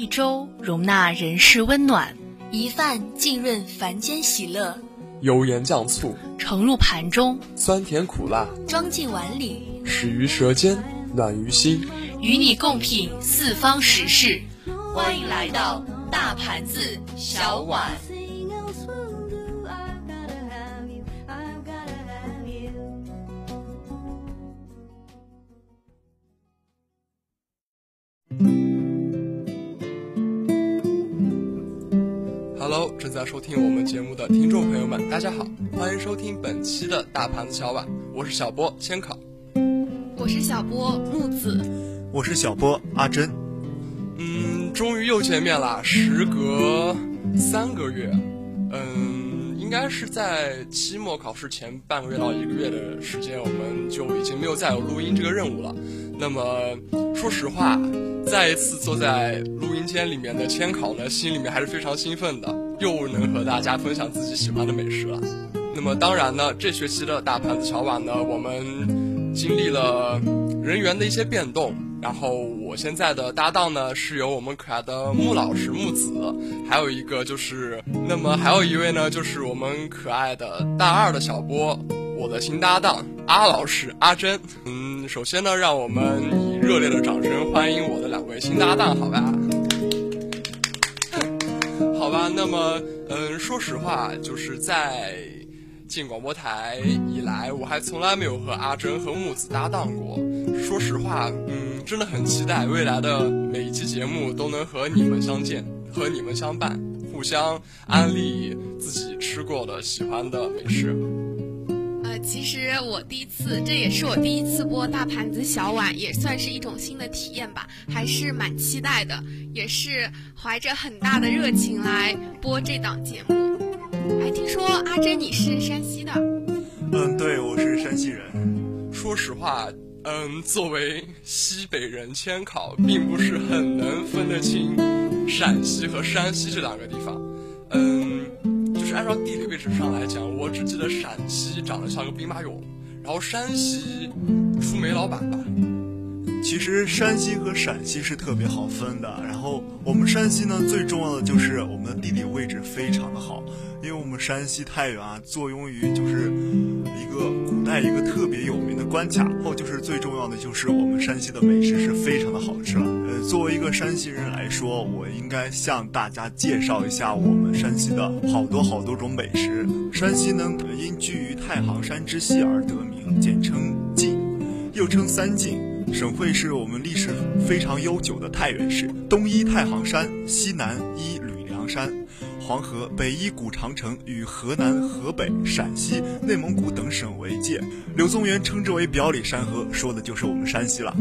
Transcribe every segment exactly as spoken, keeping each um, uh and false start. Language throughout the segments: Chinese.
一粥容纳人世温暖，一饭浸润凡间喜乐。油盐酱醋盛入盘中，酸甜苦辣装进碗里，始于舌尖，暖于心，与你共品四方时事。欢迎来到大盘子小碗。Hello， 正在收听我们节目的听众朋友们，大家好，欢迎收听本期的大盘子小碗，我是小波千考，我是小波木子，我是小波阿珍。嗯，终于又见面了，时隔三个月，嗯，应该是在期末考试前半个月到一个月的时间，我们就已经没有再有录音这个任务了。那么说实话，再一次坐在录音间里面的千考呢，心里面还是非常兴奋的，又能和大家分享自己喜欢的美食了。那么当然呢，这学期的大盘子小碗呢，我们经历了人员的一些变动，然后我现在的搭档呢是由我们可爱的木老师木子，还有一个就是那么还有一位呢就是我们可爱的大二的小波，我的新搭档阿老师阿珍。嗯，首先呢，让我们以热烈的掌声欢迎我的两位新搭档，好吧？好吧，那么，嗯，说实话，就是在进广播台以来，我还从来没有和阿珍和木子搭档过。说实话，嗯，真的很期待未来的每一期节目都能和你们相见，和你们相伴，互相安利自己吃过的、喜欢的美食。其实我第一次，这也是我第一次播大盘子小碗，也算是一种新的体验吧，还是蛮期待的，也是怀着很大的热情来播这档节目。哎，听说阿珍你是山西的？嗯，对，我是山西人。说实话，嗯，作为西北人，千考并不是很能分得清陕西和山西这两个地方。嗯。就是按照地理位置上来讲，我只记得陕西长得像个兵马俑，然后山西出煤老板吧。其实山西和陕西是特别好分的，然后我们山西呢，最重要的就是我们的地理位置非常的好，因为我们山西太原啊，坐拥于就是一个古代一个特别有名的关卡，然后就是最重要的就是我们山西的美食是非常的好吃了。呃，作为一个山西人来说，我应该向大家介绍一下我们山西的好多好多种美食。山西呢，因居于太行山之西而得名，简称晋，又称三晋。省会是我们历史非常悠久的太原市，东依太行山，西南依吕梁山、黄河，北依古长城，与河南、河北、陕西、内蒙古等省为界。柳宗元称之为表里山河，说的就是我们山西了。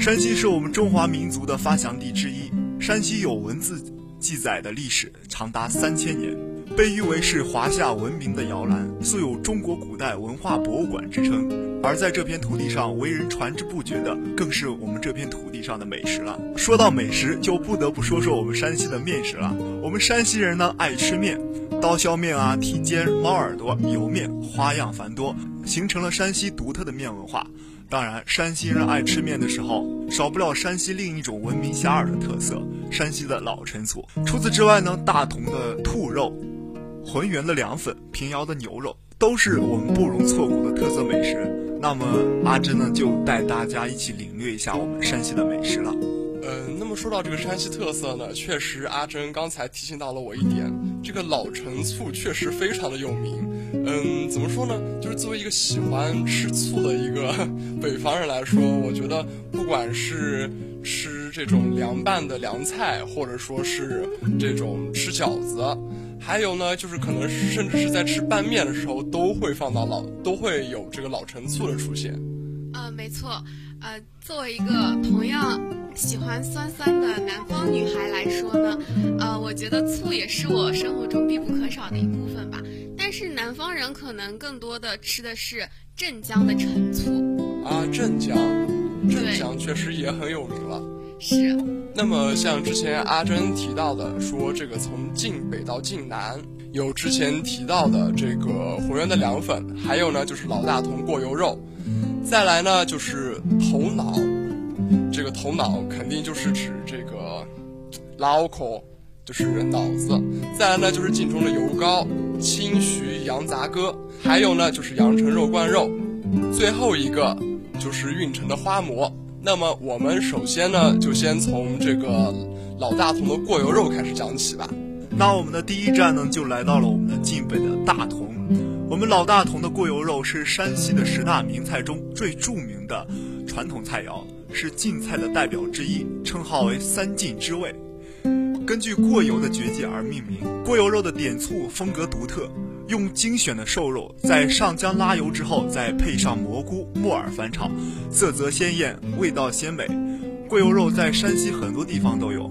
山西是我们中华民族的发祥地之一，山西有文字记载的历史长达三千年，被誉为是华夏文明的摇篮，素有中国古代文化博物馆之称。而在这片土地上为人传之不绝的，更是我们这片土地上的美食了。说到美食，就不得不说说我们山西的面食了。我们山西人呢，爱吃面，刀削面啊、蹄尖、猫耳朵、油面，花样繁多，形成了山西独特的面文化。当然，山西人爱吃面的时候，少不了山西另一种闻名遐迩的特色——山西的老陈醋。除此之外呢，大同的兔肉、浑源的凉粉、平遥的牛肉，都是我们不容错过的特色美食。那么阿珍呢，就带大家一起领略一下我们山西的美食了。呃，那么说到这个山西特色呢，确实阿珍刚才提醒到了我一点，这个老陈醋确实非常的有名。嗯，怎么说呢？就是作为一个喜欢吃醋的一个北方人来说，我觉得不管是吃这种凉拌的凉菜，或者说是这种吃饺子，还有呢，就是可能甚至是在吃拌面的时候，都会放到老，都会有这个老陈醋的出现。呃，没错，呃，作为一个同样喜欢酸酸的南方女孩来说呢，呃，我觉得醋也是我生活中必不可少的一部分吧。但是南方人可能更多的吃的是镇江的陈醋。啊，镇江，镇江确实也很有名了。是。那么像之前阿珍提到的，说这个从晋北到晋南，有之前提到的这个浑源的凉粉，还有呢就是老大同过油肉，再来呢就是头脑，这个头脑肯定就是指这个 local 就是脑子，再来呢就是晋中的油糕、清徐羊杂鸽，还有呢就是阳城肉灌肉，最后一个就是运城的花馍。那么我们首先呢就先从这个老大同的过油肉开始讲起吧。那我们的第一站呢就来到了我们的晋北的大同。我们老大同的过油肉是山西的十大名菜中最著名的传统菜肴，是晋菜的代表之一，称号为三晋之味，根据过油的绝技而命名。过油肉的点醋风格独特，用精选的瘦肉在上浆拉油之后，再配上蘑菇、木耳翻炒，色泽鲜艳，味道鲜美。过油肉在山西很多地方都有，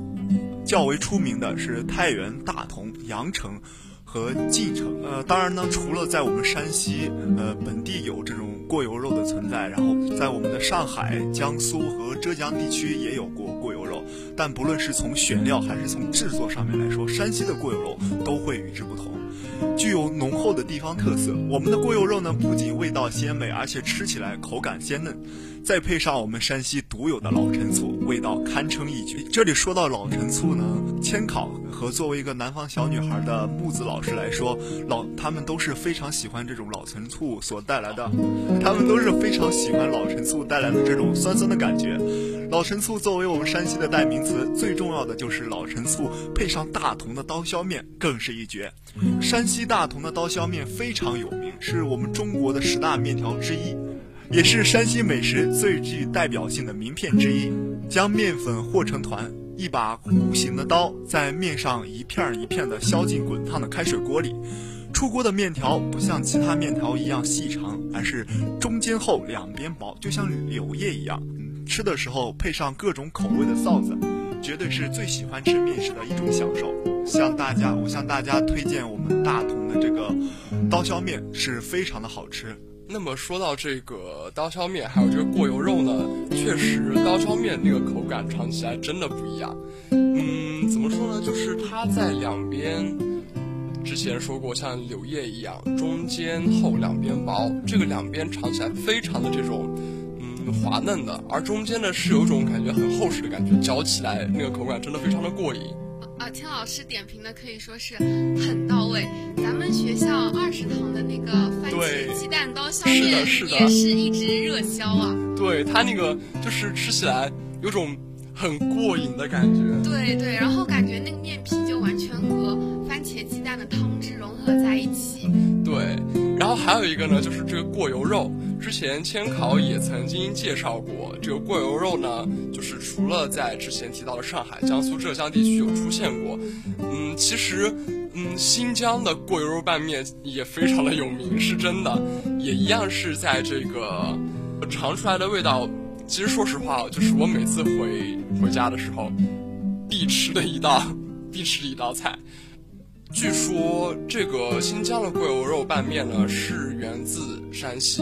较为出名的是太原、大同、阳城和晋城。呃，当然呢，除了在我们山西呃本地有这种过油肉的存在，然后在我们的上海、江苏和浙江地区也有过过油肉，但不论是从选料还是从制作上面来说，山西的过油肉都会与之不同，具有浓厚的地方特色。我们的过油肉呢，不仅味道鲜美，而且吃起来口感鲜嫩，再配上我们山西独有的老陈醋，味道堪称一绝。这里说到老陈醋呢，千考和作为一个南方小女孩的木子老师来说，老他们都是非常喜欢这种老陈醋所带来的，他们都是非常喜欢老陈醋带来的这种酸酸的感觉。老陈醋作为我们山西的代名词，最重要的就是老陈醋配上大同的刀削面更是一绝。山西大同的刀削面非常有名，是我们中国的十大面条之一，也是山西美食最具代表性的名片之一。将面粉和成团，一把弧形的刀在面上一片一片地削进滚烫的开水锅里，出锅的面条不像其他面条一样细长，而是中间厚两边薄，就像柳叶一样。吃的时候配上各种口味的臊子，绝对是最喜欢吃面食的一种享受。向大家我向大家推荐我们大同的这个刀削面，是非常的好吃。那么说到这个刀削面还有这个过油肉呢，确实刀削面那个口感尝起来真的不一样。嗯，怎么说呢，就是它在两边之前说过像柳叶一样，中间厚两边薄，这个两边尝起来非常的这种嗯滑嫩的，而中间呢是有一种感觉很厚实的感觉，嚼起来那个口感真的非常的过瘾。啊，天老师点评的可以说是很到位。咱们学校二食堂的那个番茄鸡蛋刀削面也是一直热销啊。对，它那个就是吃起来有种很过瘾的感觉。对对，然后感觉那个面皮就完全和番茄鸡蛋的汤汁融合在一起。对，然后还有一个呢，就是这个过油肉。之前千考也曾经介绍过，这个过油肉呢，就是除了在之前提到的上海、江苏、浙江地区有出现过，嗯，其实，嗯，新疆的过油肉拌面也非常的有名，是真的，也一样是在这个尝出来的味道。其实说实话，就是我每次回回家的时候，必吃的一道必吃的一道菜。据说这个新疆的过油肉拌面呢，是源自山西，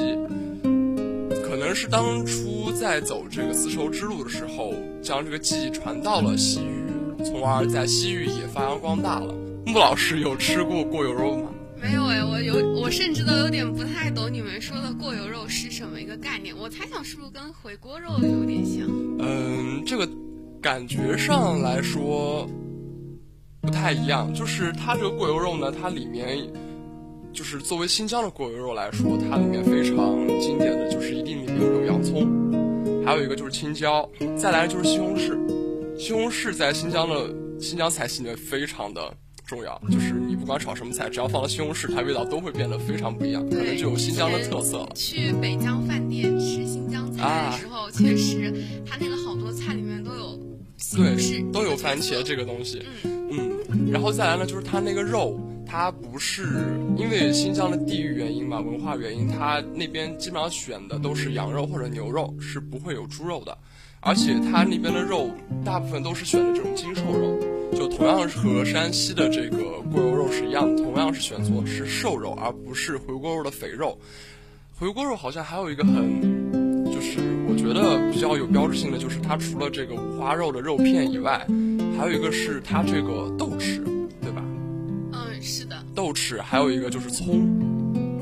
可能是当初在走这个丝绸之路的时候，将这个技艺传到了西域，从而在西域也发扬光大了。穆老师有吃过过油肉吗？没有哎，我有，我甚至都有点不太懂你们说的过油肉是什么一个概念。我猜想是不是跟回锅肉有点像？嗯，这个感觉上来说不太一样，就是它这个过油肉呢，它里面就是作为新疆的过油肉来说，它里面非常经典的就是一定里面有洋葱，还有一个就是青椒，再来就是西红柿。西红柿在新疆的新疆菜系里面非常的重要，就是你不管炒什么菜，只要放了西红柿，它味道都会变得非常不一样，可能就有新疆的特色了。去北疆饭店吃新疆菜的时候，啊、确实它那个好多菜里面都有西红柿，都有番茄这个东西。嗯嗯，然后再来呢，就是它那个肉，它不是因为新疆的地域原因嘛，文化原因，它那边基本上选的都是羊肉或者牛肉，是不会有猪肉的，而且它那边的肉大部分都是选的这种精瘦肉，就同样是和山西的这个过油肉是一样的，同样是选择是瘦肉，而不是回锅肉的肥肉。回锅肉好像还有一个很，就是我觉得比较有标志性的，就是它除了这个五花肉的肉片以外，还有一个是它这个豆豉，对吧？嗯，是的。豆豉，还有一个就是葱。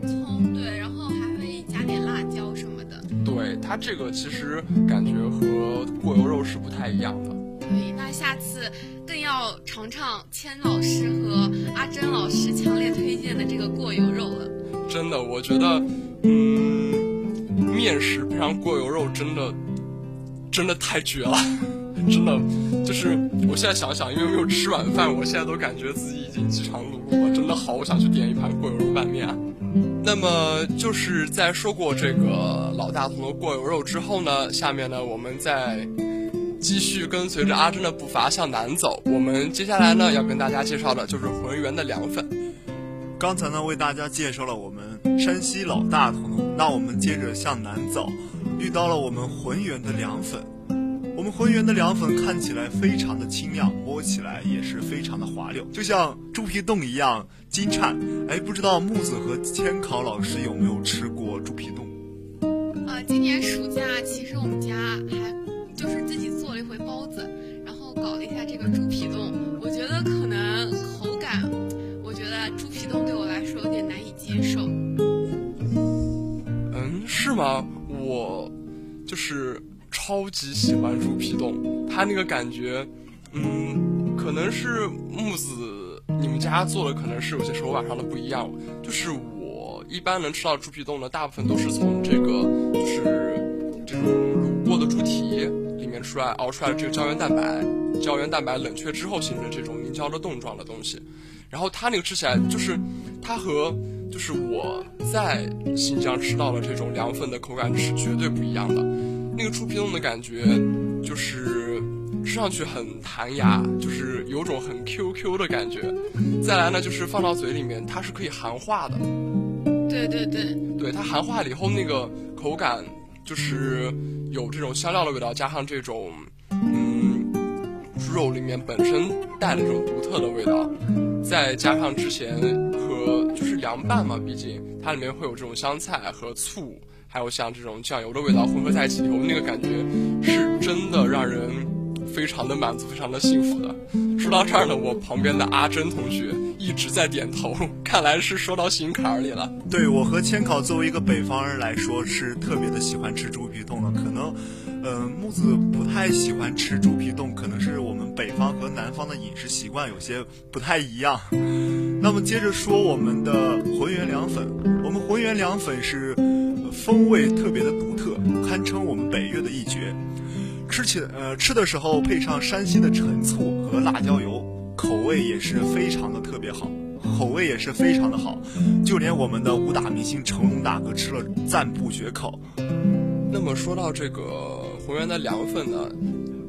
葱，对，然后还会加点辣椒什么的。对，它这个其实感觉和过油肉是不太一样的。对，那下次更定要尝尝千老师和阿珍老师强烈推荐的这个过油肉了。真的，我觉得，嗯，面食配上过油肉，真的，真的太绝了，真的，就是我现在想想，因为没有吃晚饭，我现在都感觉自己已经饥肠辘辘了，真的好想去点一盘过油肉拌面。那么就是在说过这个老大同的过油肉之后呢，下面呢我们再继续跟随着阿珍的步伐向南走。我们接下来呢要跟大家介绍的就是浑源的凉粉。刚才呢为大家介绍了我们山西老大同，那我们接着向南走，遇到了我们浑源的凉粉。我们浑源的凉粉看起来非常的清亮，摸起来也是非常的滑溜，就像猪皮冻一样金灿。哎，不知道木子和千考老师有没有吃过猪皮冻？呃，今年暑假其实我们家还就是自己做了一回包子，然后搞了一下这个猪皮冻。我觉得可能口感，我觉得猪皮冻对我来说有点难以接受。嗯，是吗？我就是超级喜欢猪皮冻，它那个感觉，嗯，可能是木子你们家做的可能是有些手法上的不一样。就是我一般能吃到猪皮冻的，大部分都是从这个就是这种卤过的猪蹄里面出来熬出来的这个胶原蛋白，胶原蛋白冷却之后形成这种凝胶的冻状的东西。然后它那个吃起来就是它和就是我在新疆吃到的这种凉粉的口感是绝对不一样的。那个猪皮冻的感觉就是吃上去很弹牙，就是有种很 Q Q 的感觉。再来呢就是放到嘴里面它是可以含化的。对对对对，它含化了以后那个口感就是有这种香料的味道，加上这种嗯猪肉里面本身带了这种独特的味道，再加上之前和就是凉拌嘛，毕竟它里面会有这种香菜和醋还有像这种酱油的味道混合在一起以后，那个感觉是真的让人非常的满足，非常的幸福的。说到这儿呢，我旁边的阿珍同学一直在点头，看来是说到心坎里了。对，我和千考作为一个北方人来说，是特别的喜欢吃猪皮冻的。可能，呃，木子不太喜欢吃猪皮冻，可能是我们北方和南方的饮食习惯有些不太一样。那么接着说我们的浑源凉粉，我们浑源凉粉是风味特别的独特，堪称我们北岳的一绝。吃起呃吃的时候配上山西的陈醋和辣椒油，口味也是非常的特别好，口味也是非常的好，就连我们的武打明星成龙大哥吃了赞不绝口。那么说到这个浑源的凉粉呢，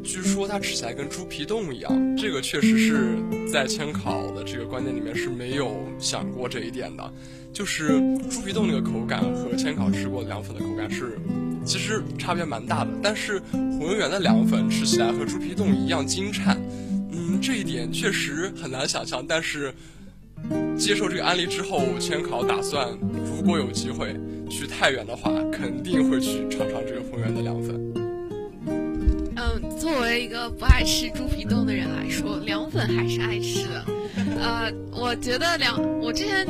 据说它吃起来跟猪皮冻一样，这个确实是在千考的这个观念里面是没有想过这一点的。就是猪皮冻那个口感和千考吃过的凉粉的口感是其实差别蛮大的，但是浑源的凉粉吃起来和猪皮冻一样金灿，嗯，这一点确实很难想象。但是接受这个案例之后，千考打算如果有机会去太原的话，肯定会去尝尝这个浑源的凉粉。嗯，作为一个不爱吃猪皮冻的人来说，凉粉还是爱吃的。呃，我觉得凉，我之前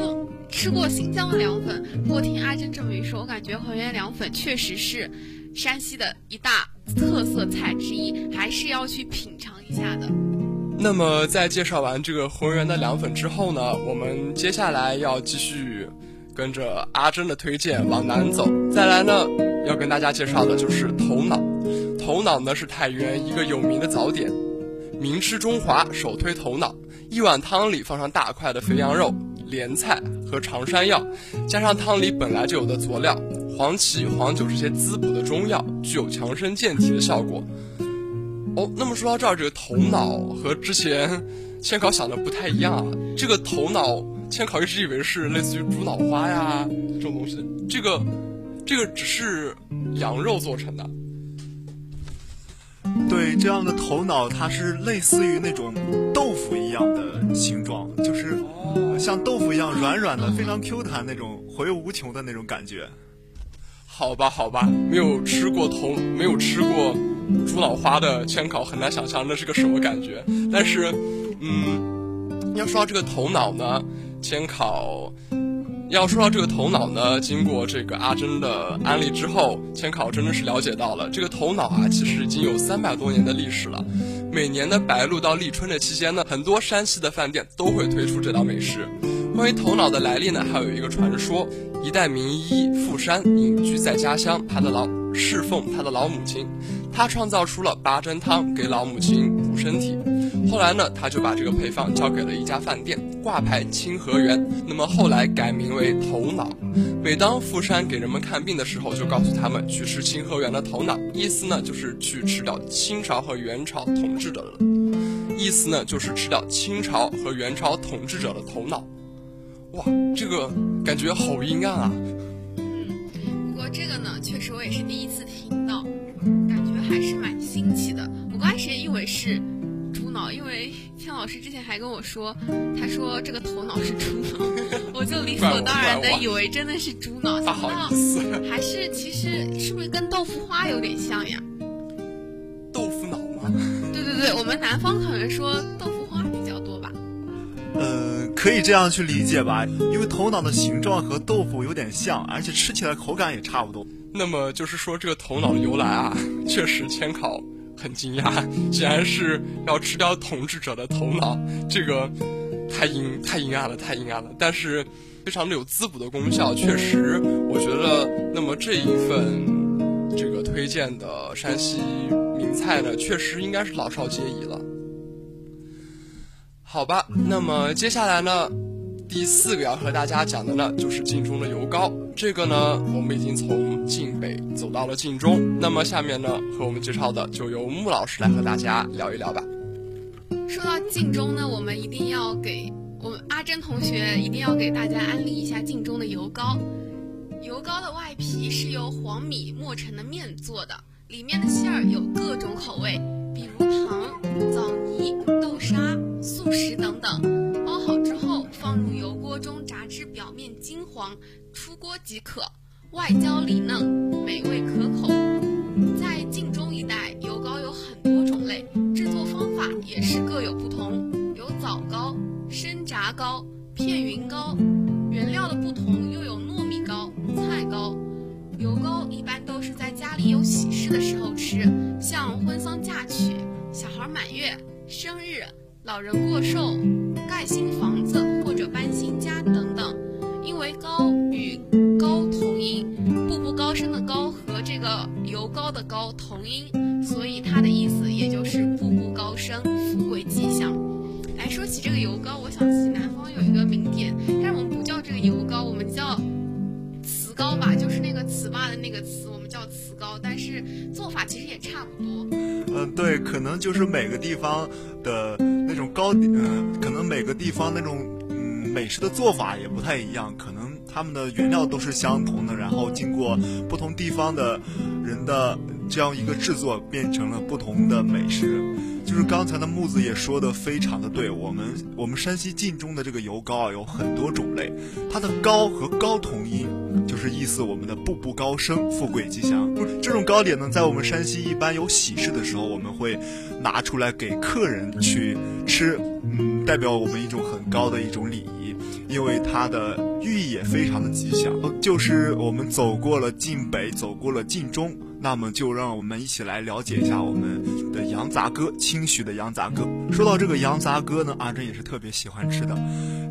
吃过新疆凉粉，不过听阿珍这么一说，我感觉浑源凉粉确实是山西的一大特色菜之一，还是要去品尝一下的。那么在介绍完这个浑源的凉粉之后呢，我们接下来要继续跟着阿珍的推荐往南走。再来呢要跟大家介绍的就是头脑。头脑呢是太原一个有名的早点，名吃中华，首推头脑。一碗汤里放上大块的肥羊肉、莲菜和长山药，加上汤里本来就有的佐料黄芪、黄酒这些滋补的中药，具有强身健体的效果。哦，那么说到这儿，这个头脑和之前千考想的不太一样啊。这个头脑，千考一直以为是类似于猪脑花呀这种东西，这个这个只是羊肉做成的。对，这样的头脑它是类似于那种豆腐一样的形状，就是像豆腐一样软软的，非常 Q 弹那种，回味无穷的那种感觉。好吧，好吧，没有吃过头，没有吃过猪脑花的千考很难想象那是个什么感觉。但是，嗯，要说到这个头脑呢，千考。要说到这个头脑呢，经过这个阿珍的案例之后，千考真的是了解到了这个头脑啊，其实已经有三百多年的历史了。每年的白露到立春的期间呢，很多山西的饭店都会推出这道美食。关于头脑的来历呢，还有一个传说：一代名医傅山隐居在家乡，他的老侍奉他的老母亲，他创造出了八珍汤给老母亲补身体。后来呢，他就把这个配方交给了一家饭店，挂牌清和园。那么后来改名为头脑。每当傅山给人们看病的时候，就告诉他们去吃清和园的头脑，意思呢就是去吃掉清朝和元朝统治者的，意思呢就是吃掉清朝和元朝统治者的头脑。哇，这个感觉好阴暗啊！嗯，不过这个呢，确实我也是第一次听到，感觉还是蛮新奇的。我刚开始也以为是猪脑，因为天老师之前还跟我说，他说这个头脑是猪脑，我就理所当然的以为真的是猪脑，想不到还是其实是不是跟豆腐花有点像呀？豆腐脑吗？对对对，我们南方可能说豆腐花比较多吧。呃。可以这样去理解吧，因为头脑的形状和豆腐有点像，而且吃起来口感也差不多。那么就是说，这个头脑的由来啊，确实千考很惊讶，显然是要吃掉统治者的头脑，这个太阴太阴暗了，太阴暗了。但是非常的有滋补的功效，确实，我觉得那么这一份这个推荐的山西名菜呢，确实应该是老少皆宜了。好吧，那么接下来呢，第四个要和大家讲的呢，就是晋中的油糕。这个呢，我们已经从晋北走到了晋中，那么下面呢，和我们介绍的就由穆老师来和大家聊一聊吧。说到晋中呢，我们一定要给我们阿珍同学一定要给大家安利一下晋中的油糕。油糕的外皮是由黄米磨成的面做的，里面的馅儿有各种口味，比如糖、枣泥、豆沙、素食等等，包好之后放入油锅中炸至表面金黄，出锅即可，外焦里嫩，美味可口。在晋中一带，油糕有很多种类，制作方法也是各有不同，有枣糕、生炸糕、片云糕，原料的不同又有糯米糕、菜糕。油糕一般都是在家里有喜事的时候吃，像婚丧嫁娶、小孩满月、生日、老人过寿、盖新房子或者搬新家等等。因为糕与高同音，步步高升的高和这个油糕的高同音，所以它的意思也就是步步高升，富贵吉祥。来说起这个油糕，我想起南方有一个名点，但是我们不叫这个油糕，我们叫糍糕吧，就是那个糍粑的那个糍，我们叫糍糕，但是做法其实也差不多。嗯，对，可能就是每个地方的那种糕点、呃、可能每个地方那种嗯美食的做法也不太一样，可能他们的原料都是相同的，然后经过不同地方的人的这样一个制作，变成了不同的美食。就是刚才的木子也说的非常的对，我们我们山西晋中的这个油糕啊，有很多种类，它的糕和高同音，就是意思我们的步步高升，富贵吉祥。这种糕点呢，在我们山西一般有喜事的时候，我们会拿出来给客人去吃，嗯，代表我们一种很高的一种礼仪，因为它的寓意也非常的吉祥。就是我们走过了晋北，走过了晋中，那么就让我们一起来了解一下我们的羊杂鸽，清徐的羊杂鸽。说到这个羊杂鸽呢，阿珍也是特别喜欢吃的。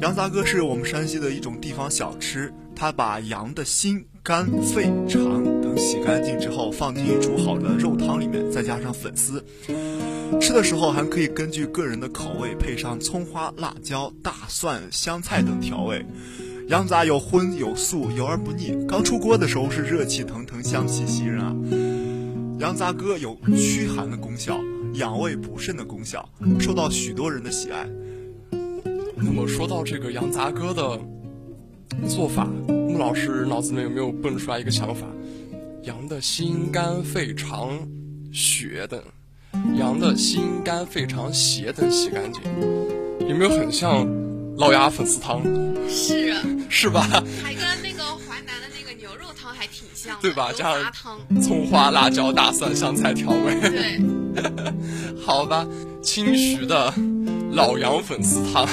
羊杂鸽是我们山西的一种地方小吃，它把羊的心、肝、肺、肠等洗干净之后，放进煮好的肉汤里面，再加上粉丝。吃的时候还可以根据个人的口味配上葱花、辣椒、大蒜、香菜等调味。羊杂有荤有素，油而不腻，刚出锅的时候是热气腾腾，香气袭人啊。羊杂鸽有驱寒的功效，养胃补肾的功效，受到许多人的喜爱。那么说到这个羊杂鸽的做法，穆老师脑子里面有没有蹦出来一个想法？羊的心、肝、肺、肠、血等，羊的心、肝、肺、肠、血等洗干净，有没有很像老鸭粉丝汤？是是吧？还跟那个淮南的那个牛肉汤还挺像的，对吧？加上葱花、辣椒、大蒜、香菜调味。对，好吧，清徐的老羊粉丝汤，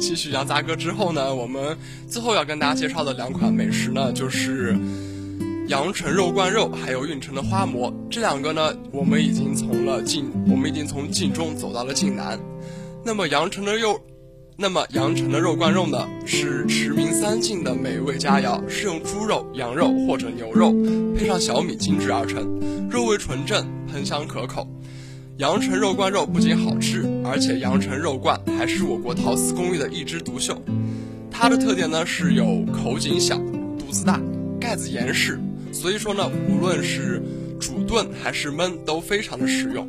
清徐羊杂鸽之后呢，我们最后要跟大家介绍的两款美食呢，就是阳澄肉罐肉，还有运城的花馍，这两个呢，我们已经从了晋，我们已经从晋中走到了晋南。那么阳城的肉，那么阳城的肉罐肉呢，是驰名三晋的美味佳肴，是用猪肉、羊肉或者牛肉配上小米精制而成，肉味纯正，喷香可口。阳城肉罐肉不仅好吃，而且阳城肉罐还是我国陶瓷工艺的一枝独秀。它的特点呢是有口井小、肚子大、盖子严实，所以说呢，无论是煮炖还是焖都非常的实用。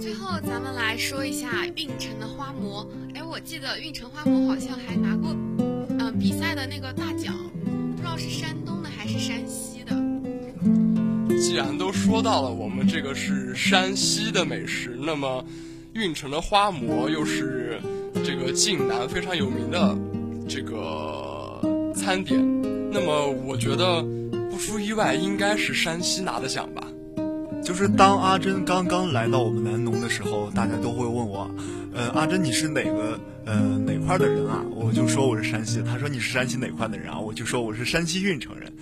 最后咱们来说一下运城的花馍，哎，我记得运城花馍好像还拿过嗯、呃、比赛的那个大奖，不知道是山东的还是山西的。既然都说到了我们这个是山西的美食，那么运城的花馍又是这个晋南非常有名的这个餐点，那么我觉得不出意外应该是山西拿的奖吧。就是当阿珍刚刚来到我们南农的时候，大家都会问我，呃，阿珍你是哪个呃哪块的人啊？我就说我是山西。他说你是山西哪块的人啊？我就说我是山西运城人。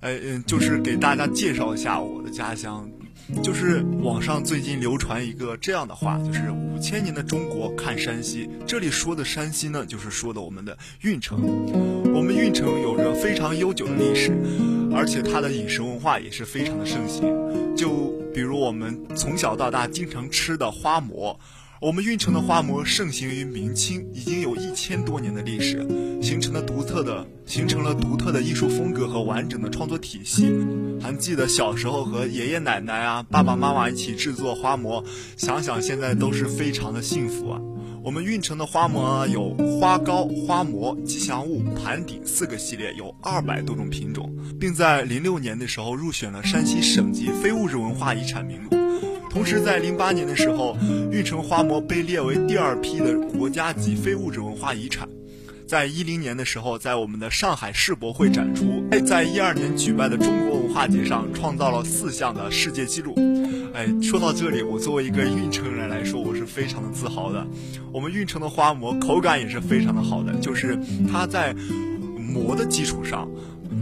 呃，就是给大家介绍一下我的家乡。就是网上最近流传一个这样的话，就是五千年的中国看山西。这里说的山西呢，就是说的我们的运城。我们运城有着非常悠久的历史，而且它的饮食文化也是非常的盛行。就比如我们从小到大经常吃的花馍，我们运城的花馍盛行于明清，已经有一千多年的历史，形成了独特的形成了独特的艺术风格和完整的创作体系。还记得小时候和爷爷奶奶啊、爸爸妈妈一起制作花馍，想想现在都是非常的幸福啊。我们运城的花馍啊，有花糕、花馍、吉祥物、盘底四个系列，有二百多种品种，并在零六年的时候入选了山西省级非物质文化遗产名录。同时在零八年的时候，运城花馍被列为第二批的国家级非物质文化遗产。在一零年的时候，在我们的上海世博会展出。在一二年举办的中国文化节上创造了四项的世界纪录。哎，说到这里，我作为一个运城人来说，我是非常的自豪的。我们运城的花馍口感也是非常的好的，就是它在馍的基础上，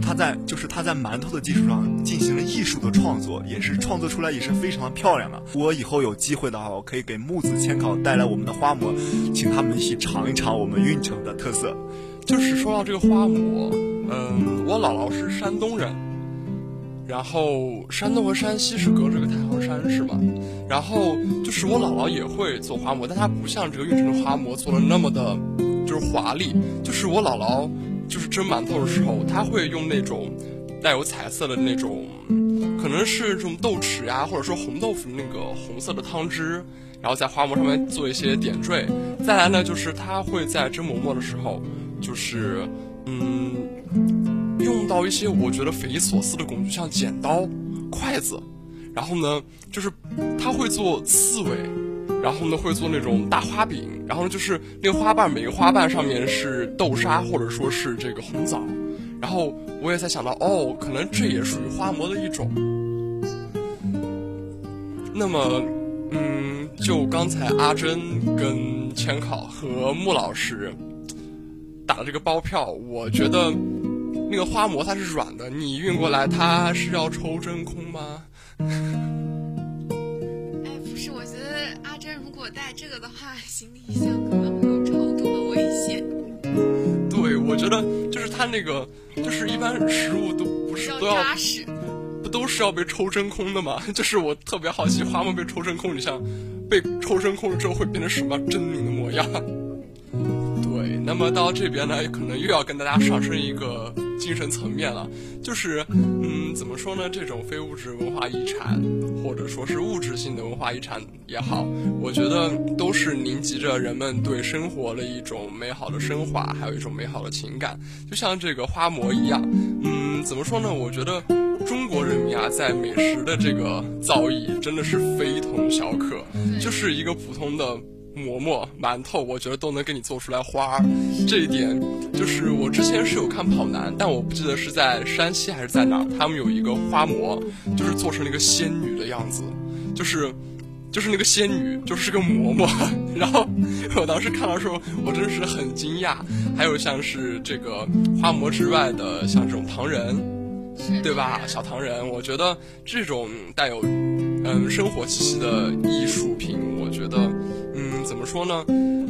他在就是他在馒头的基础上进行了艺术的创作，也是创作出来也是非常的漂亮的。我以后有机会的话，我可以给木子千考带来我们的花馍，请他们一起尝一尝我们运城的特色。就是说到这个花馍，嗯，我姥姥是山东人，然后山东和山西是隔着个太行山是吗？然后就是我姥姥也会做花馍，但她不像这个运城的花馍做的那么的，就是华丽。就是我姥姥。就是蒸馒头的时候，他会用那种带有彩色的那种，可能是这种豆豉呀、啊，或者说红豆腐那个红色的汤汁，然后在花馍上面做一些点缀。再来呢，就是他会在蒸馍馍的时候，就是嗯，用到一些我觉得匪夷所思的工具，像剪刀、筷子，然后呢，就是他会做刺猬。然后呢，会做那种大花饼，然后呢，就是那个花瓣，每个花瓣上面是豆沙或者说是这个红枣，然后我也在想到，哦，可能这也属于花馍的一种。那么，嗯，就刚才阿珍跟钱考和穆老师打的这个包票，我觉得那个花馍它是软的，你运过来它是要抽真空吗？带这个的话，行李箱可能会有超度的危险。对，我觉得就是它那个，就是一般食物都不是都要扎实，不都是要被抽真空的吗？就是我特别好奇，花馍被抽真空，你像被抽真空了之后会变成什么狰狞的模样？对，那么到这边呢，可能又要跟大家上升一个精神层面了，就是嗯，怎么说呢？这种非物质文化遗产，或者说是物质性的文化遗产也好，我觉得都是凝集着人们对生活的一种美好的升华，还有一种美好的情感。就像这个花馍一样，嗯，怎么说呢？我觉得中国人民啊，在美食的这个造诣真的是非同小可，就是一个普通的馍馍、馒头，我觉得都能给你做出来花儿。这一点就是我之前是有看跑男，但我不记得是在山西还是在哪儿，他们有一个花馍，就是做成了一个仙女的样子，就是就是那个仙女就是个馍馍。然后我当时看到的时候，我真是很惊讶。还有像是这个花馍之外的，像这种糖人，对吧？小唐人，我觉得这种带有嗯生活气息的艺术品，我觉得嗯怎么说呢，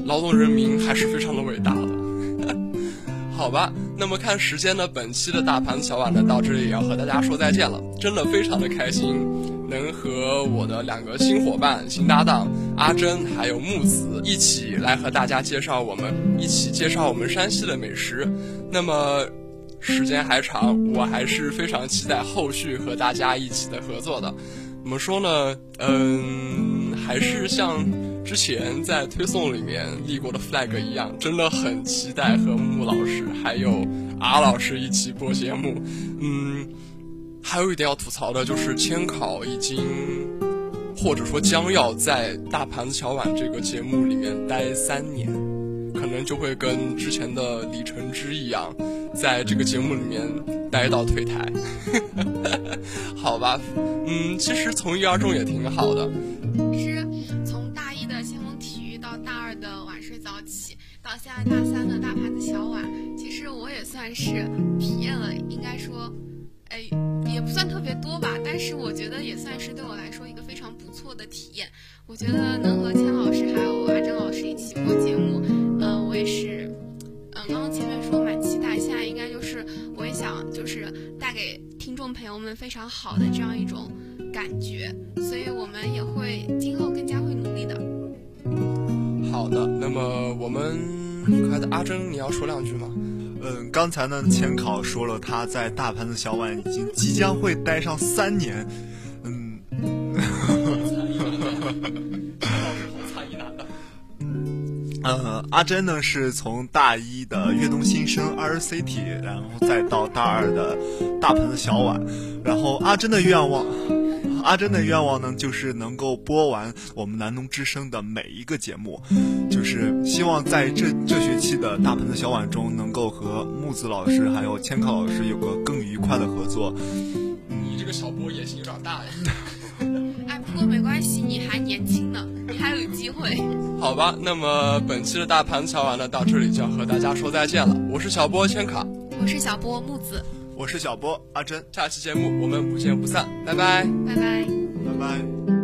劳动人民还是非常的伟大的。好吧，那么看时间呢，本期的大盘小碗呢到这里也要和大家说再见了，真的非常的开心。能和我的两个新伙伴、新搭档阿珍还有木子一起来和大家介绍我们，一起介绍我们山西的美食。那么时间还长，我还是非常期待后续和大家一起的合作的。怎么说呢？嗯，还是像之前在推送里面立过的 flag 一样，真的很期待和木老师还有阿老师一起播节目。嗯。还有一点要吐槽的就是千考已经或者说将要在大盘子小碗这个节目里面待三年，可能就会跟之前的李承之一样，在这个节目里面待到退台。好吧，嗯，其实从一而终也挺好的。其实从大一的先锋体育到大二的晚睡早起，到现在大三的大盘子小碗，其实我也算是体验了，应该说。哎，也不算特别多吧，但是我觉得也算是对我来说一个非常不错的体验。我觉得能和钱老师还有阿珍老师一起播节目，嗯、呃，我也是，嗯、呃，刚刚前面说蛮期待，现在应该就是我也想就是带给听众朋友们非常好的这样一种感觉，所以我们也会今后更加会努力的。好的，那么我们可爱的阿珍，你要说两句吗？嗯，刚才呢，千考说了他在大盘子小碗已经即将会待上三年。嗯，嗯，阿珍呢是从大一的粤东新生 R C T， 然后再到大二的大盘子小碗。然后阿珍的愿望，阿珍的愿望呢就是能够播完我们南农之声的每一个节目。就是希望在这这学期的大盆的小碗中，能够和木子老师还有千考老师有个更愉快的合作。你这个小波野心有点大呀！哎，不过没关系，你还年轻呢，你还有机会。好吧，那么本期的大盘小碗呢，到这里就要和大家说再见了。我是小波千考，我是小波木子，我是小波阿珍。下期节目我们不见不散，拜拜，拜拜，拜拜。